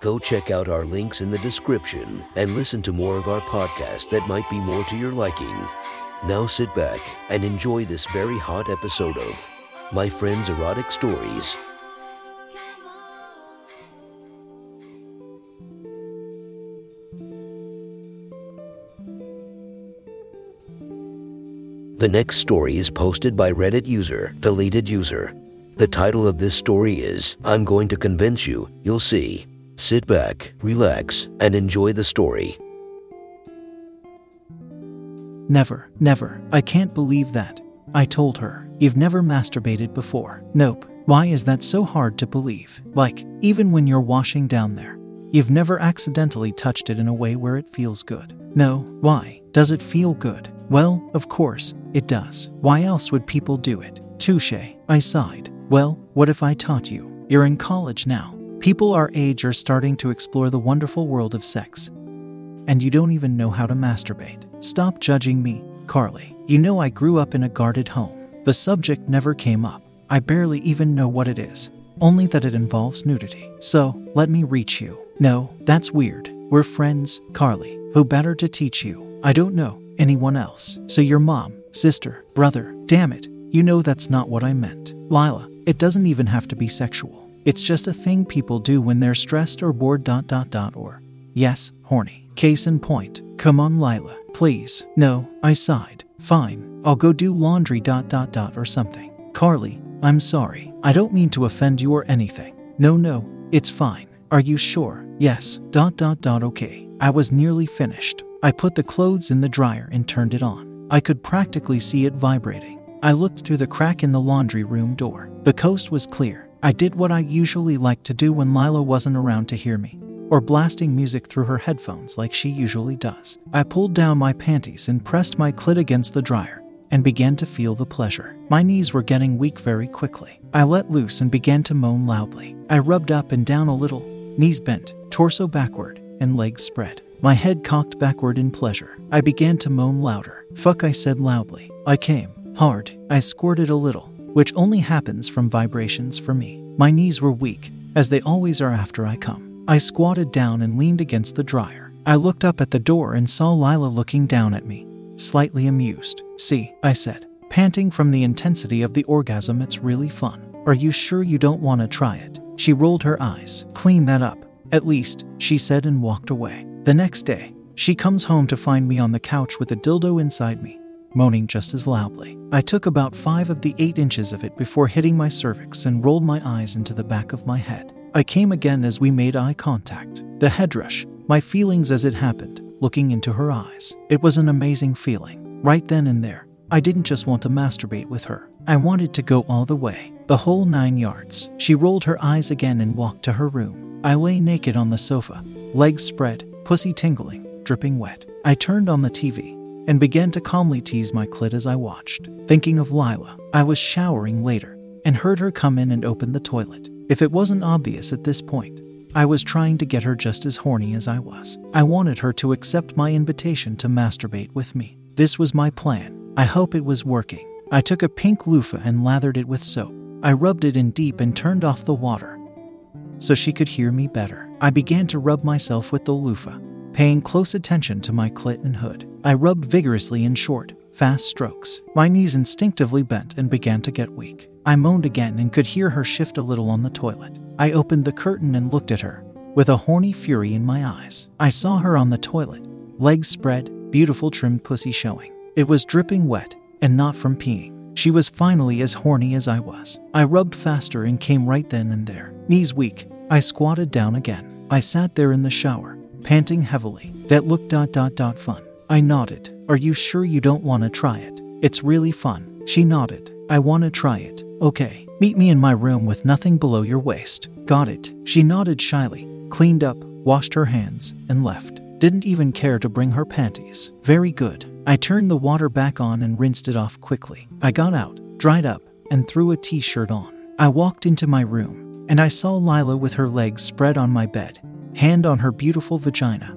Go check out our links in the description and listen to more of our podcast that might be more to your liking. Now sit back and enjoy this very hot episode of My Friend's Erotic Stories. The next story is posted by Reddit user, deleted user. The title of this story is, I'm going to convince you, you'll see. Sit back, relax, and enjoy the story. Never, never, I can't believe that. I told her, you've never masturbated before. Nope, why is that so hard to believe? Like, even when you're washing down there, you've never accidentally touched it in a way where it feels good. No, why? Does it feel good? Well, of course, it does. Why else would people do it? Touché, I sighed. Well, what if I taught you? You're in college now. People our age are starting to explore the wonderful world of sex. And you don't even know how to masturbate. Stop judging me, Carly. You know I grew up in a guarded home. The subject never came up. I barely even know what it is, only that it involves nudity. So, let me reach you. No, that's weird. We're friends, Carly. Who better to teach you? I don't know anyone else. So your mom, sister, brother, damn it. You know that's not what I meant. Lila, it doesn't even have to be sexual. It's just a thing people do when they're stressed or bored ... or, yes, horny. Case in point. Come on, Lila, please. No, I sighed. Fine, I'll go do laundry ... or something. Carly, I'm sorry. I don't mean to offend you or anything. No, it's fine. Are you sure? Yes, ... Okay. I was nearly finished. I put the clothes in the dryer and turned it on. I could practically see it vibrating. I looked through the crack in the laundry room door. The coast was clear. I did what I usually like to do when Lila wasn't around to hear me, or blasting music through her headphones like she usually does. I pulled down my panties and pressed my clit against the dryer, and began to feel the pleasure. My knees were getting weak very quickly. I let loose and began to moan loudly. I rubbed up and down a little, knees bent, torso backward, and legs spread. My head cocked backward in pleasure. I began to moan louder. Fuck, I said loudly. I came hard. I squirted a little, which only happens from vibrations for me. My knees were weak, as they always are after I come. I squatted down and leaned against the dryer. I looked up at the door and saw Lila looking down at me, slightly amused. See, I said, panting from the intensity of the orgasm, it's really fun. Are you sure you don't want to try it? She rolled her eyes. Clean that up, at least, she said and walked away. The next day, she comes home to find me on the couch with a dildo inside me, moaning just as loudly. I took about 5 of the 8 inches of it before hitting my cervix and rolled my eyes into the back of my head. I came again as we made eye contact. The head rush, my feelings as it happened, looking into her eyes. It was an amazing feeling. Right then and there, I didn't just want to masturbate with her. I wanted to go all the way, the whole 9 yards. She rolled her eyes again and walked to her room. I lay naked on the sofa, legs spread, pussy tingling, dripping wet. I turned on the TV and began to calmly tease my clit as I watched, thinking of Lila. I was showering later and heard her come in and open the toilet. If it wasn't obvious at this point, I was trying to get her just as horny as I was. I wanted her to accept my invitation to masturbate with me. This was my plan. I hope it was working. I took a pink loofah and lathered it with soap. I rubbed it in deep and turned off the water so she could hear me better. I began to rub myself with the loofah, paying close attention to my clit and hood. I rubbed vigorously in short, fast strokes. My knees instinctively bent and began to get weak. I moaned again and could hear her shift a little on the toilet. I opened the curtain and looked at her, with a horny fury in my eyes. I saw her on the toilet, legs spread, beautiful trimmed pussy showing. It was dripping wet, and not from peeing. She was finally as horny as I was. I rubbed faster and came right then and there. Knees weak, I squatted down again. I sat there in the shower, panting heavily. That looked ... fun. I nodded. Are you sure you don't want to try it? It's really fun. She nodded. I want to try it. Okay. Meet me in my room with nothing below your waist. Got it. She nodded shyly, cleaned up, washed her hands, and left. Didn't even care to bring her panties. Very good. I turned the water back on and rinsed it off quickly. I got out, dried up, and threw a t-shirt on. I walked into my room, and I saw Lila with her legs spread on my bed, hand on her beautiful vagina,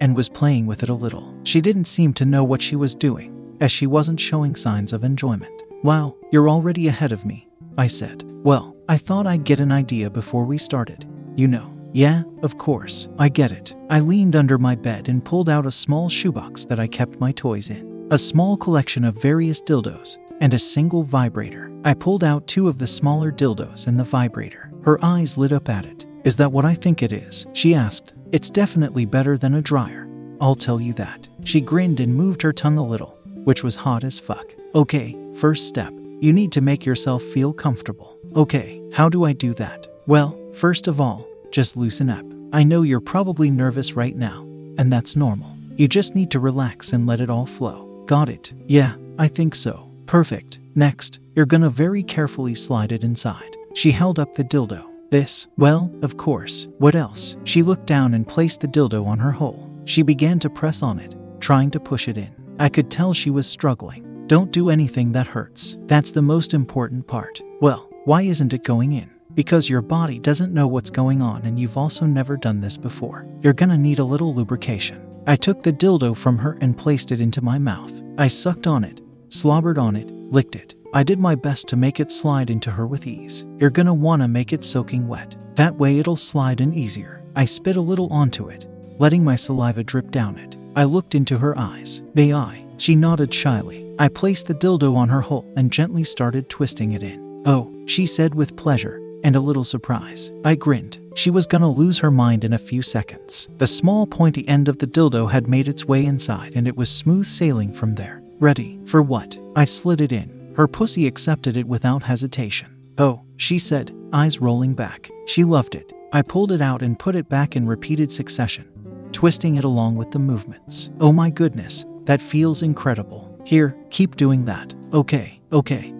and was playing with it a little. She didn't seem to know what she was doing, as she wasn't showing signs of enjoyment. Wow, you're already ahead of me, I said. Well, I thought I'd get an idea before we started, you know. Yeah, of course, I get it. I leaned under my bed and pulled out a small shoebox that I kept my toys in, a small collection of various dildos, and a single vibrator. I pulled out two of the smaller dildos and the vibrator. Her eyes lit up at it. Is that what I think it is? She asked. It's definitely better than a dryer, I'll tell you that. She grinned and moved her tongue a little, which was hot as fuck. Okay, first step. You need to make yourself feel comfortable. Okay, how do I do that? Well, first of all, just loosen up. I know you're probably nervous right now, and that's normal. You just need to relax and let it all flow. Got it? Yeah, I think so. Perfect. Next, you're gonna very carefully slide it inside. She held up the dildo. This? Well, of course. What else? She looked down and placed the dildo on her hole. She began to press on it, trying to push it in. I could tell she was struggling. Don't do anything that hurts. That's the most important part. Well, why isn't it going in? Because your body doesn't know what's going on and you've also never done this before. You're gonna need a little lubrication. I took the dildo from her and placed it into my mouth. I sucked on it, slobbered on it, licked it. I did my best to make it slide into her with ease. You're gonna wanna make it soaking wet. That way it'll slide in easier. I spit a little onto it, letting my saliva drip down it. I looked into her eyes. They eye. She nodded shyly. I placed the dildo on her hole and gently started twisting it in. Oh, she said with pleasure and a little surprise. I grinned. She was gonna lose her mind in a few seconds. The small pointy end of the dildo had made its way inside and it was smooth sailing from there. Ready? For what? I slid it in. Her pussy accepted it without hesitation. Oh, she said, eyes rolling back. She loved it. I pulled it out and put it back in repeated succession, twisting it along with the movements. Oh my goodness, that feels incredible. Here, keep doing that. Okay,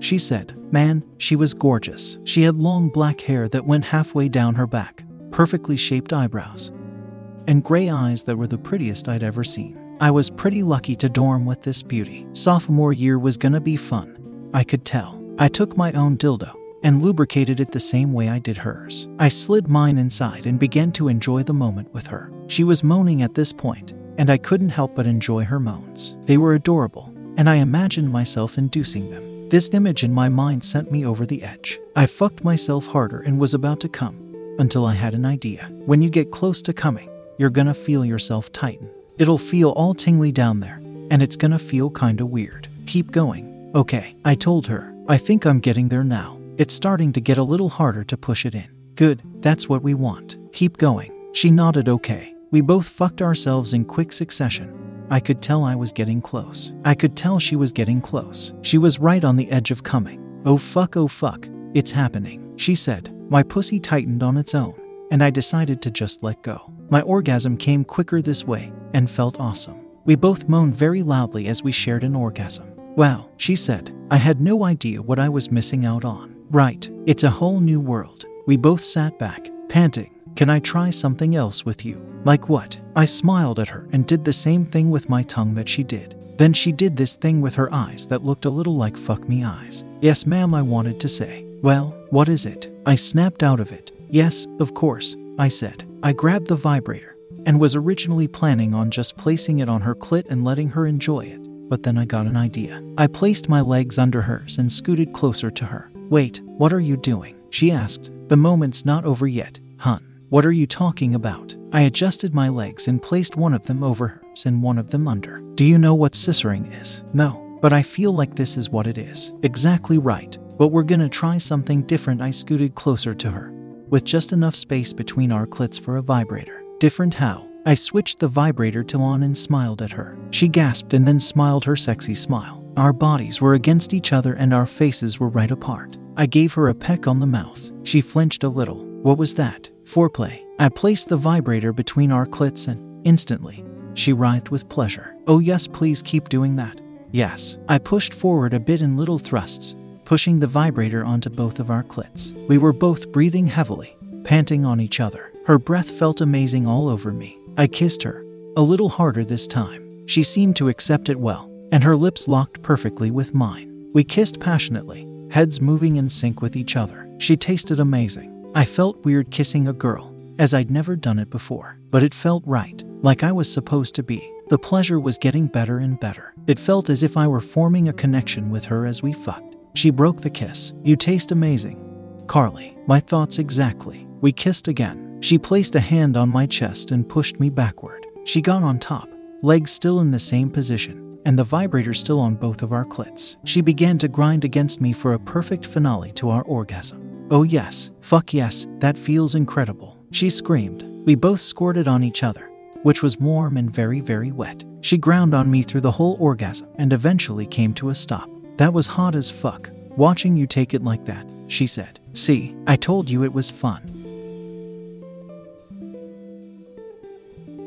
she said. Man, she was gorgeous. She had long black hair that went halfway down her back, perfectly shaped eyebrows, and gray eyes that were the prettiest I'd ever seen. I was pretty lucky to dorm with this beauty. Sophomore year was gonna be fun, I could tell. I took my own dildo and lubricated it the same way I did hers. I slid mine inside and began to enjoy the moment with her. She was moaning at this point, and I couldn't help but enjoy her moans. They were adorable, and I imagined myself inducing them. This image in my mind sent me over the edge. I fucked myself harder and was about to come, until I had an idea. When you get close to coming, you're gonna feel yourself tighten. It'll feel all tingly down there, and it's gonna feel kinda weird. Keep going. Okay, I told her. I think I'm getting there now. It's starting to get a little harder to push it in. Good, that's what we want. Keep going. She nodded okay. We both fucked ourselves in quick succession. I could tell I was getting close. I could tell she was getting close. She was right on the edge of coming. Oh fuck, it's happening, she said. My pussy tightened on its own, and I decided to just let go. My orgasm came quicker this way, and felt awesome. We both moaned very loudly as we shared an orgasm. Wow, she said. I had no idea what I was missing out on. Right, it's a whole new world. We both sat back, panting. Can I try something else with you? Like what? I smiled at her and did the same thing with my tongue that she did. Then she did this thing with her eyes that looked a little like fuck me eyes. Yes ma'am, I wanted to say. Well, what is it? I snapped out of it. Yes, of course, I said. I grabbed the vibrator and was originally planning on just placing it on her clit and letting her enjoy it. But then I got an idea. I placed my legs under hers and scooted closer to her. Wait, what are you doing? She asked. The moment's not over yet, hun. What are you talking about? I adjusted my legs and placed one of them over hers and one of them under. Do you know what scissoring is? No, but I feel like this is what it is. Exactly right, but we're gonna try something different. I scooted closer to her, with just enough space between our clits for a vibrator. Different how? I switched the vibrator to on and smiled at her. She gasped and then smiled her sexy smile. Our bodies were against each other and our faces were right apart. I gave her a peck on the mouth. She flinched a little. What was that? Foreplay. I placed the vibrator between our clits and, instantly, she writhed with pleasure. Oh yes, please keep doing that. Yes. I pushed forward a bit in little thrusts, pushing the vibrator onto both of our clits. We were both breathing heavily, panting on each other. Her breath felt amazing all over me. I kissed her, a little harder this time. She seemed to accept it well, and her lips locked perfectly with mine. We kissed passionately, heads moving in sync with each other. She tasted amazing. I felt weird kissing a girl, as I'd never done it before, but it felt right, like I was supposed to be. The pleasure was getting better and better. It felt as if I were forming a connection with her as we fucked. She broke the kiss. "You taste amazing, Carly." My thoughts exactly. We kissed again. She placed a hand on my chest and pushed me backward. She got on top, legs still in the same position, and the vibrator still on both of our clits. She began to grind against me for a perfect finale to our orgasm. "Oh yes, fuck yes, that feels incredible," she screamed. We both squirted on each other, which was warm and very, very wet. She ground on me through the whole orgasm and eventually came to a stop. "That was hot as fuck, watching you take it like that," she said. "See, I told you it was fun."